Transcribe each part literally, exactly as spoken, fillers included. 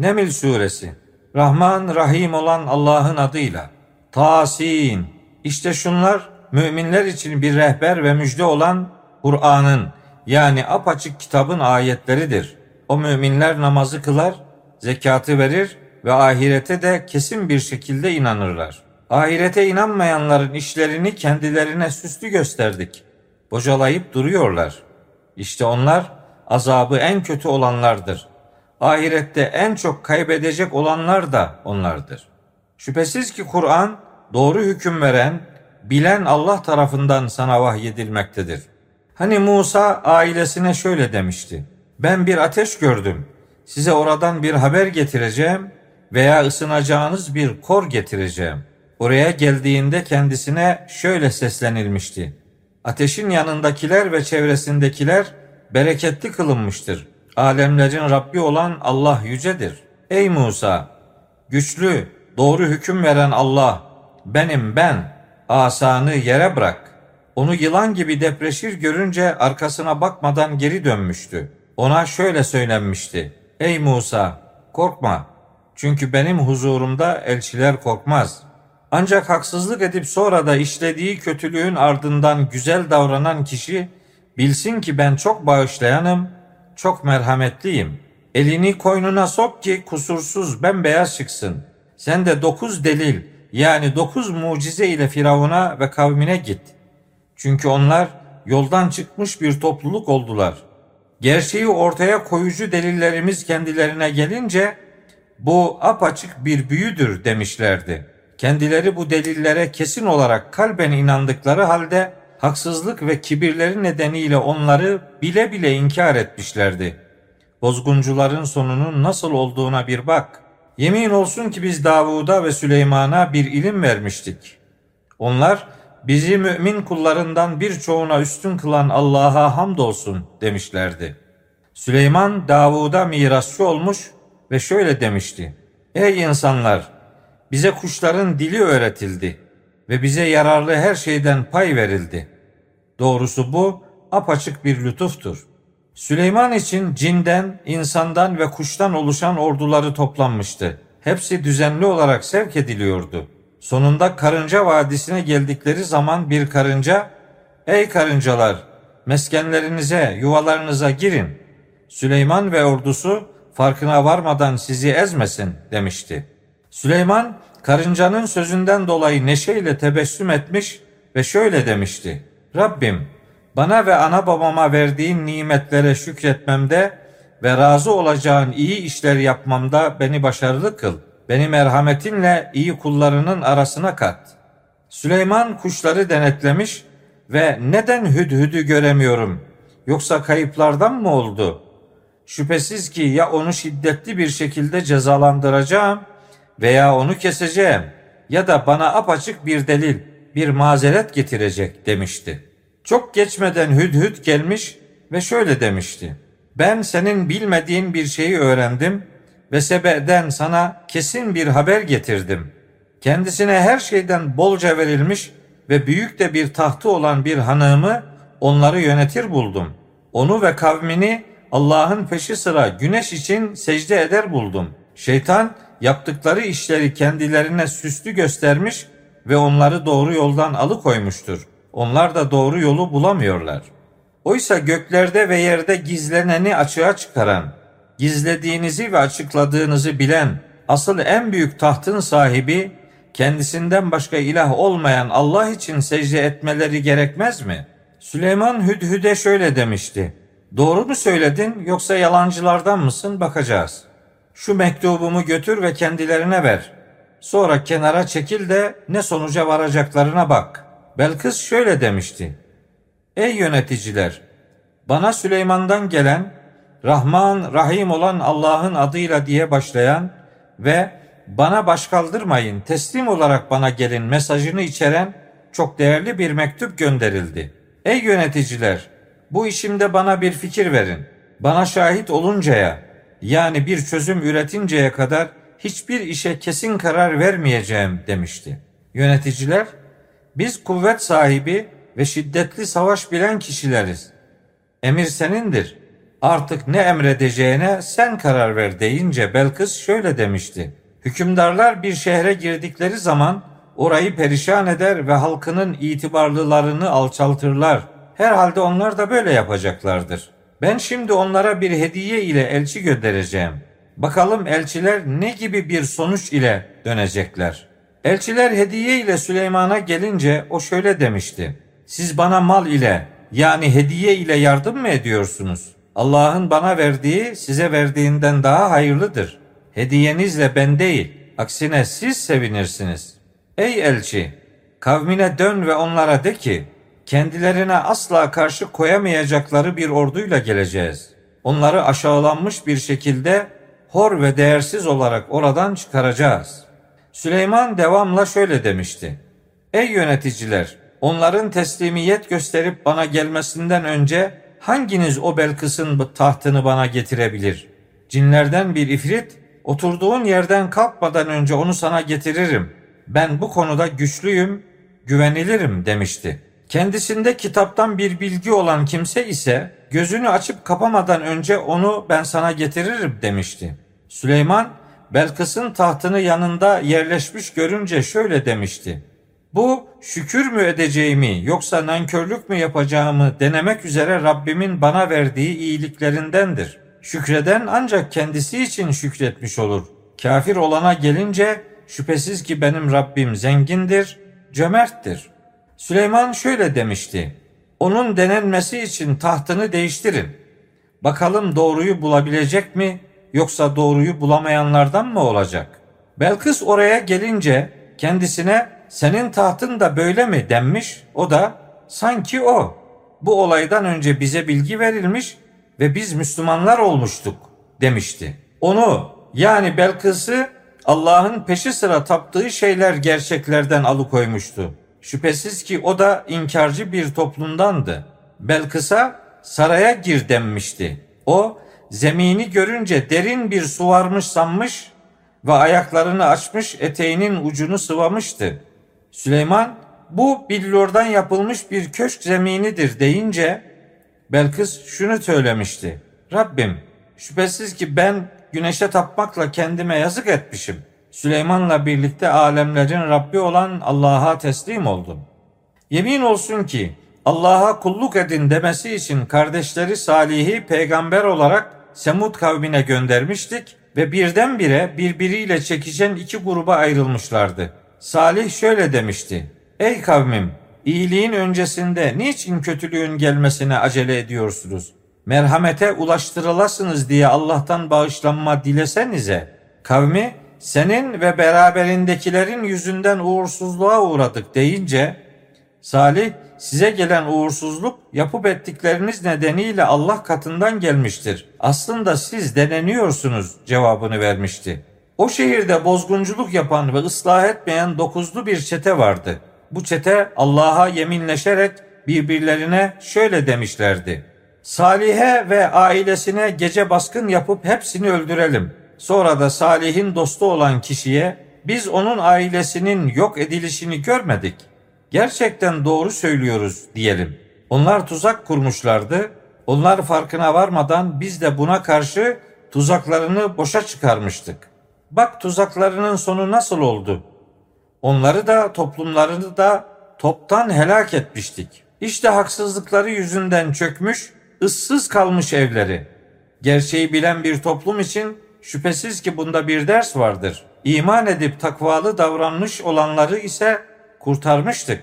Neml Suresi. Rahman Rahim olan Allah'ın adıyla. Tasin. İşte şunlar müminler için bir rehber ve müjde olan Kur'an'ın yani apaçık kitabın ayetleridir. O müminler namazı kılar, zekatı verir ve ahirete de kesin bir şekilde inanırlar. Ahirete inanmayanların işlerini kendilerine süslü gösterdik. Bocalayıp duruyorlar. İşte onlar azabı en kötü olanlardır. Ahirette en çok kaybedecek olanlar da onlardır. Şüphesiz ki Kur'an doğru hüküm veren, bilen Allah tarafından sana vahyedilmektedir. Hani Musa ailesine şöyle demişti: ben bir ateş gördüm, size oradan bir haber getireceğim veya ısınacağınız bir kor getireceğim. Oraya geldiğinde kendisine şöyle seslenilmişti: ateşin yanındakiler ve çevresindekiler bereketli kılınmıştır. Alemlerin Rabbi olan Allah yücedir. Ey Musa! Güçlü, doğru hüküm veren Allah, benim ben, asanı yere bırak. Onu yılan gibi depreşir görünce arkasına bakmadan geri dönmüştü. Ona şöyle söylenmişti: ey Musa, korkma, çünkü benim huzurumda elçiler korkmaz. Ancak haksızlık edip sonra da işlediği kötülüğün ardından güzel davranan kişi, bilsin ki ben çok bağışlayanım, çok merhametliyim. Elini koynuna sok ki kusursuz bembeyaz çıksın. Sen de dokuz delil yani dokuz mucize ile Firavun'a ve kavmine git. Çünkü onlar yoldan çıkmış bir topluluk oldular. Gerçeği ortaya koyucu delillerimiz kendilerine gelince bu apaçık bir büyüdür demişlerdi. Kendileri bu delillere kesin olarak kalben inandıkları halde haksızlık ve kibirleri nedeniyle onları bile bile inkar etmişlerdi. Bozguncuların sonunun nasıl olduğuna bir bak. Yemin olsun ki biz Davud'a ve Süleyman'a bir ilim vermiştik. Onlar bizi mümin kullarından birçoğuna üstün kılan Allah'a hamdolsun demişlerdi. Süleyman Davud'a mirasçı olmuş ve şöyle demişti: ey insanlar, bize kuşların dili öğretildi ve bize yararlı her şeyden pay verildi. Doğrusu bu apaçık bir lütuftur. Süleyman için cinden, insandan ve kuştan oluşan orduları toplanmıştı. Hepsi düzenli olarak sevk ediliyordu. Sonunda Karınca Vadisi'ne geldikleri zaman bir karınca, ey karıncalar, meskenlerinize, yuvalarınıza girin. Süleyman ve ordusu farkına varmadan sizi ezmesin demişti. Süleyman, karıncanın sözünden dolayı neşeyle tebessüm etmiş ve şöyle demişti: Rabbim, bana ve ana babama verdiğin nimetlere şükretmemde ve razı olacağın iyi işler yapmamda beni başarılı kıl. Beni merhametinle iyi kullarının arasına kat. Süleyman kuşları denetlemiş ve neden hüdhüdü göremiyorum? Yoksa kayıplardan mı oldu? Şüphesiz ki ya onu şiddetli bir şekilde cezalandıracağım veya onu keseceğim ya da bana apaçık bir delil, bir mazeret getirecek demişti. Çok geçmeden Hüdhüd gelmiş ve şöyle demişti: ben senin bilmediğin bir şeyi öğrendim ve Sebe'den sana kesin bir haber getirdim. Kendisine her şeyden bolca verilmiş ve büyük de bir tahtı olan bir hanımı onları yönetir buldum. Onu ve kavmini Allah'ın peşi sıra güneş için secde eder buldum. Şeytan yaptıkları işleri kendilerine süslü göstermiş ve onları doğru yoldan alıkoymuştur. Onlar da doğru yolu bulamıyorlar. Oysa göklerde ve yerde gizleneni açığa çıkaran, gizlediğinizi ve açıkladığınızı bilen, asıl en büyük tahtın sahibi, kendisinden başka ilah olmayan Allah için secde etmeleri gerekmez mi? Süleyman Hüdhüd'e şöyle demişti: doğru mu söyledin yoksa yalancılardan mısın, bakacağız. Şu mektubumu götür ve kendilerine ver. Sonra kenara çekil de ne sonuca varacaklarına bak. Belkıs şöyle demişti: ey yöneticiler, bana Süleyman'dan gelen, Rahman, Rahim olan Allah'ın adıyla diye başlayan ve bana baş kaldırmayın, teslim olarak bana gelin mesajını içeren çok değerli bir mektup gönderildi. Ey yöneticiler, bu işimde bana bir fikir verin. Bana şahit oluncaya, yani bir çözüm üretinceye kadar hiçbir işe kesin karar vermeyeceğim demişti. Yöneticiler, biz kuvvet sahibi ve şiddetli savaş bilen kişileriz. Emir senindir. artık ne emredeceğine sen karar ver deyince Belkıs şöyle demişti. Hükümdarlar bir şehre girdikleri zaman orayı perişan eder ve halkının itibarlılarını alçaltırlar. Herhalde onlar da böyle yapacaklardır. Ben şimdi onlara bir hediye ile elçi göndereceğim. Bakalım elçiler ne gibi bir sonuç ile dönecekler. Elçiler hediye ile Süleyman'a gelince o şöyle demişti. Siz bana mal ile yani hediye ile yardım mı ediyorsunuz? Allah'ın bana verdiği size verdiğinden daha hayırlıdır. Hediyenizle ben değil, aksine siz sevinirsiniz. Ey elçi, kavmine dön ve onlara de ki, kendilerine asla karşı koyamayacakları bir orduyla geleceğiz. Onları aşağılanmış bir şekilde hor ve değersiz olarak oradan çıkaracağız. Süleyman devamla şöyle demişti. Ey yöneticiler, onların teslimiyet gösterip bana gelmesinden önce hanginiz o Belkıs'ın tahtını bana getirebilir? Cinlerden bir ifrit, oturduğun yerden kalkmadan önce onu sana getiririm. Ben bu konuda güçlüyüm, güvenilirim demişti. Kendisinde kitaptan bir bilgi olan kimse ise gözünü açıp kapamadan önce onu ben sana getiririm demişti. Süleyman, Belkıs'ın tahtını yanında yerleşmiş görünce şöyle demişti. Bu şükür mü edeceğimi yoksa nankörlük mü yapacağımı denemek üzere Rabbimin bana verdiği iyiliklerindendir. Şükreden ancak kendisi için şükretmiş olur. Kafir olana gelince şüphesiz ki benim Rabbim zengindir, cömerttir. Süleyman şöyle demişti. Onun denenmesi için tahtını değiştirin. Bakalım doğruyu bulabilecek mi yoksa doğruyu bulamayanlardan mı olacak? Belkıs oraya gelince kendisine senin tahtın da böyle mi denmiş? O da sanki o. Bu olaydan önce bize bilgi verilmiş ve biz Müslümanlar olmuştuk demişti. Onu yani Belkıs'ı Allah'ın peşi sıra taptığı şeyler gerçeklerden alıkoymuştu. Şüphesiz ki o da inkarcı bir toplumdandı. Belkıs'a saraya gir denmişti. O zemini görünce derin bir su varmış sanmış ve ayaklarını açmış eteğinin ucunu sıvamıştı. Süleyman bu billurdan yapılmış bir köşk zeminidir deyince Belkıs şunu söylemişti. Rabbim şüphesiz ki ben güneşe tapmakla kendime yazık etmişim. Süleyman'la birlikte alemlerin Rabbi olan Allah'a teslim oldum. Yemin olsun ki Allah'a kulluk edin demesi için kardeşleri Salih'i peygamber olarak Semud kavmine göndermiştik ve birdenbire birbiriyle çekişen iki gruba ayrılmışlardı. Salih şöyle demişti. Ey kavmim, iyiliğin öncesinde niçin kötülüğün gelmesine acele ediyorsunuz? Merhamete ulaştırılasınız diye Allah'tan bağışlanma dilesenize. Kavmi, senin ve beraberindekilerin yüzünden uğursuzluğa uğradık deyince, Salih, size gelen uğursuzluk yapıp ettikleriniz nedeniyle Allah katından gelmiştir. Aslında siz deneniyorsunuz cevabını vermişti. O şehirde bozgunculuk yapan ve ıslah etmeyen dokuzlu bir çete vardı. Bu çete Allah'a yeminleşerek birbirlerine şöyle demişlerdi. Salih'e ve ailesine gece baskın yapıp hepsini öldürelim. Sonra da Salih'in dostu olan kişiye biz onun ailesinin yok edilişini görmedik. Gerçekten doğru söylüyoruz diyelim. Onlar tuzak kurmuşlardı. Onlar farkına varmadan biz de buna karşı tuzaklarını boşa çıkarmıştık. Bak tuzaklarının sonu nasıl oldu? Onları da toplumlarını da toptan helak etmiştik. İşte haksızlıkları yüzünden çökmüş, ıssız kalmış evleri. Gerçeği bilen bir toplum için şüphesiz ki bunda bir ders vardır. İman edip takvalı davranmış olanları ise kurtarmıştık.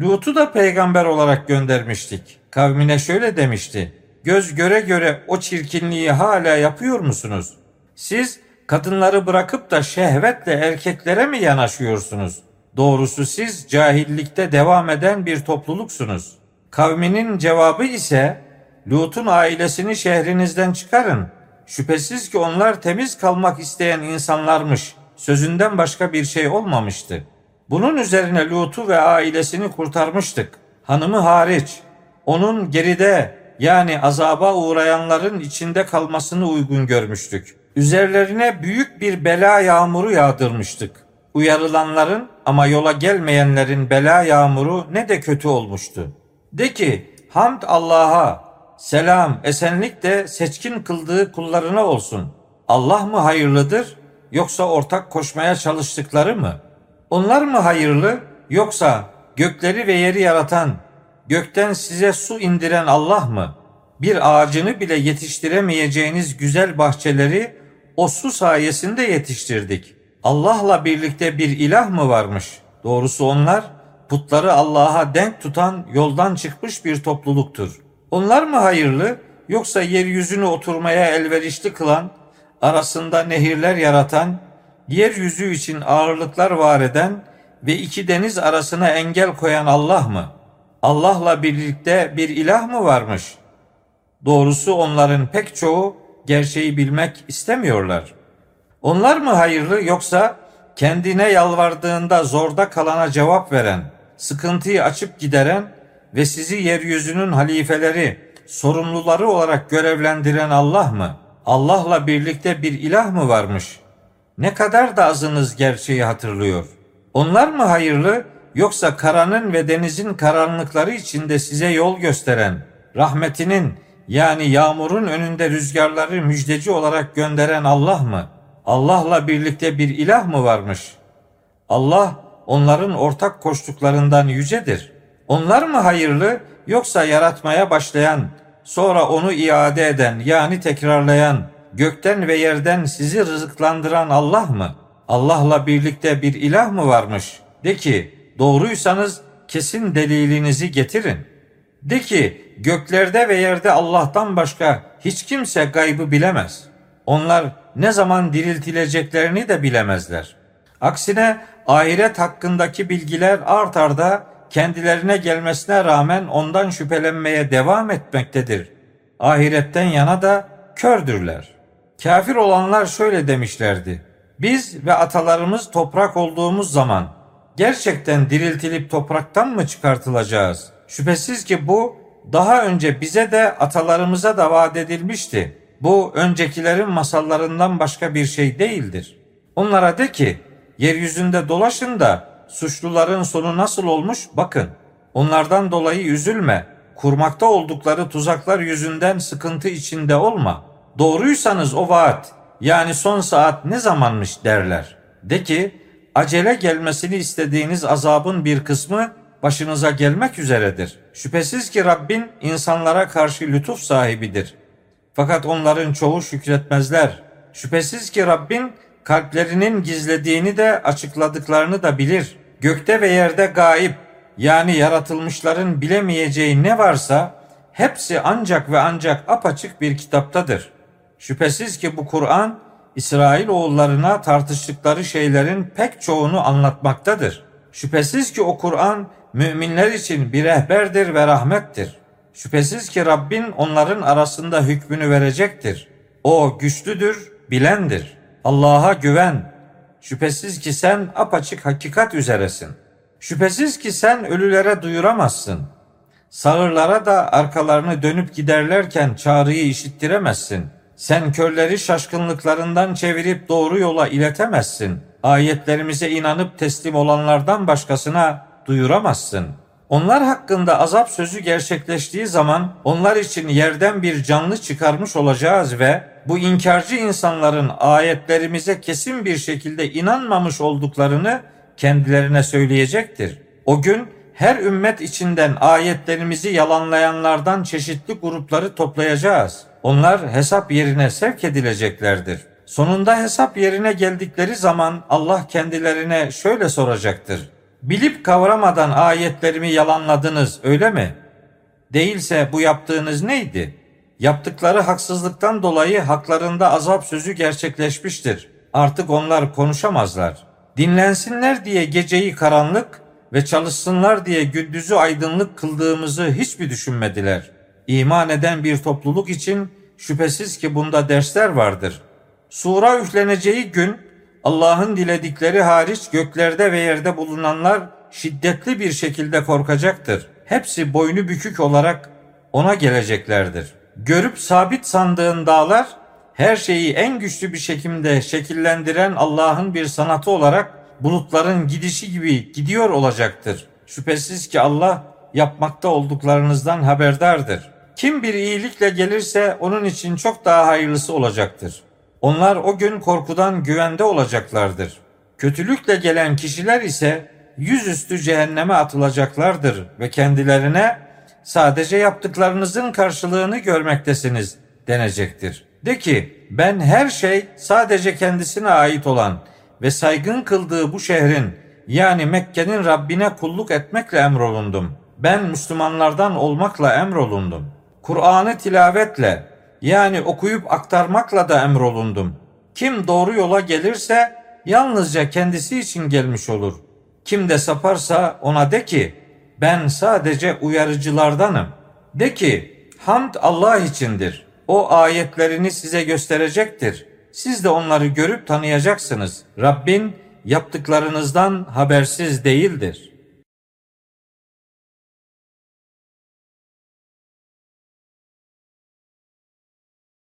Lut'u da peygamber olarak göndermiştik. Kavmine şöyle demişti. Göz göre göre o çirkinliği hala yapıyor musunuz? Siz kadınları bırakıp da şehvetle erkeklere mi yanaşıyorsunuz? Doğrusu siz cahillikte devam eden bir topluluksunuz. Kavminin cevabı ise Lut'un ailesini şehrinizden çıkarın. Şüphesiz ki onlar temiz kalmak isteyen insanlarmış. Sözünden başka bir şey olmamıştı. Bunun üzerine Lut'u ve ailesini kurtarmıştık. Hanımı hariç, onun geride yani azaba uğrayanların içinde kalmasını uygun görmüştük. Üzerlerine büyük bir bela yağmuru yağdırmıştık. Uyarılanların ama yola gelmeyenlerin bela yağmuru ne de kötü olmuştu. De ki, hamd Allah'a, selam, esenlik de seçkin kıldığı kullarına olsun. Allah mı hayırlıdır yoksa ortak koşmaya çalıştıkları mı? Onlar mı hayırlı yoksa gökleri ve yeri yaratan, gökten size su indiren Allah mı? Bir ağacını bile yetiştiremeyeceğiniz güzel bahçeleri o su sayesinde yetiştirdik. Allah'la birlikte bir ilah mı varmış? Doğrusu onlar putları Allah'a denk tutan yoldan çıkmış bir topluluktur. Onlar mı hayırlı yoksa yeryüzünü oturmaya elverişli kılan, arasında nehirler yaratan, yeryüzü için ağırlıklar var eden ve iki deniz arasına engel koyan Allah mı? Allah'la birlikte bir ilah mı varmış? Doğrusu onların pek çoğu gerçeği bilmek istemiyorlar. Onlar mı hayırlı yoksa kendine yalvardığında zorda kalana cevap veren, sıkıntıyı açıp gideren ve sizi yeryüzünün halifeleri, sorumluları olarak görevlendiren Allah mı? Allah'la birlikte bir ilah mı varmış? Ne kadar da azınız gerçeği hatırlıyor. Onlar mı hayırlı yoksa karanın ve denizin karanlıkları içinde size yol gösteren, rahmetinin yani yağmurun önünde rüzgarları müjdeci olarak gönderen Allah mı? Allah'la birlikte bir ilah mı varmış? Allah onların ortak koştuklarından yücedir. Onlar mı hayırlı yoksa yaratmaya başlayan, sonra onu iade eden yani tekrarlayan, gökten ve yerden sizi rızıklandıran Allah mı? Allah'la birlikte bir ilah mı varmış? De ki, doğruysanız kesin delilinizi getirin. De ki, göklerde ve yerde Allah'tan başka hiç kimse gaybı bilemez. Onlar ne zaman diriltileceklerini de bilemezler. Aksine ahiret hakkındaki bilgiler art arda kendilerine gelmesine rağmen ondan şüphelenmeye devam etmektedir. Ahiretten yana da kördürler. Kafir olanlar şöyle demişlerdi: Biz ve atalarımız toprak olduğumuz zaman gerçekten diriltilip topraktan mı çıkartılacağız? Şüphesiz ki bu daha önce bize de atalarımıza da vaat edilmişti. Bu öncekilerin masallarından başka bir şey değildir. Onlara de ki, yeryüzünde dolaşın da suçluların sonu nasıl olmuş bakın. Onlardan dolayı üzülme. Kurmakta oldukları tuzaklar yüzünden sıkıntı içinde olma. Doğruysanız o vaat yani son saat ne zamanmış derler. De ki, acele gelmesini istediğiniz azabın bir kısmı başınıza gelmek üzeredir. Şüphesiz ki Rabbin insanlara karşı lütuf sahibidir. Fakat onların çoğu şükretmezler. Şüphesiz ki Rabbin kalplerinin gizlediğini de açıkladıklarını da bilir. Gökte ve yerde gayip yani yaratılmışların bilemeyeceği ne varsa hepsi ancak ve ancak apaçık bir kitaptadır. Şüphesiz ki bu Kur'an İsrail oğullarına tartıştıkları şeylerin pek çoğunu anlatmaktadır. Şüphesiz ki o Kur'an müminler için bir rehberdir ve rahmettir. Şüphesiz ki Rabbin onların arasında hükmünü verecektir. O güçlüdür, bilendir. Allah'a güven. Şüphesiz ki sen apaçık hakikat üzeresin. Şüphesiz ki sen ölülere duyuramazsın. Sağırlara da arkalarını dönüp giderlerken çağrıyı işittiremezsin. Sen körleri şaşkınlıklarından çevirip doğru yola iletemezsin. Ayetlerimize inanıp teslim olanlardan başkasına duyuramazsın. Onlar hakkında azap sözü gerçekleştiği zaman onlar için yerden bir canlı çıkarmış olacağız ve bu inkarcı insanların ayetlerimize kesin bir şekilde inanmamış olduklarını kendilerine söyleyecektir. O gün her ümmet içinden ayetlerimizi yalanlayanlardan çeşitli grupları toplayacağız. Onlar hesap yerine sevk edileceklerdir. Sonunda hesap yerine geldikleri zaman Allah kendilerine şöyle soracaktır: Bilip kavramadan ayetlerimi yalanladınız, öyle mi? Değilse bu yaptığınız neydi? Yaptıkları haksızlıktan dolayı haklarında azap sözü gerçekleşmiştir. Artık onlar konuşamazlar. Dinlensinler diye geceyi karanlık ve çalışsınlar diye gündüzü aydınlık kıldığımızı hiç mi düşünmediler? İman eden bir topluluk için şüphesiz ki bunda dersler vardır. Sura üfleneceği gün Allah'ın diledikleri hariç göklerde ve yerde bulunanlar şiddetli bir şekilde korkacaktır. Hepsi boynu bükük olarak ona geleceklerdir. Görüp sabit sandığın dağlar her şeyi en güçlü bir şekilde şekillendiren Allah'ın bir sanatı olarak bulutların gidişi gibi gidiyor olacaktır. Şüphesiz ki Allah yapmakta olduklarınızdan haberdardır. Kim bir iyilikle gelirse onun için çok daha hayırlısı olacaktır. Onlar o gün korkudan güvende olacaklardır. Kötülükle gelen kişiler ise yüzüstü cehenneme atılacaklardır ve kendilerine sadece yaptıklarınızın karşılığını görmektesiniz denecektir. De ki ben her şey sadece kendisine ait olan ve saygın kıldığı bu şehrin yani Mekke'nin Rabbine kulluk etmekle emrolundum. Ben Müslümanlardan olmakla emrolundum. Kur'an'ı tilavetle yani okuyup aktarmakla da emrolundum. Kim doğru yola gelirse yalnızca kendisi için gelmiş olur. Kim de saparsa ona de ki ben sadece uyarıcılardanım. De ki hamd Allah içindir. O ayetlerini size gösterecektir. Siz de onları görüp tanıyacaksınız. Rabbin yaptıklarınızdan habersiz değildir.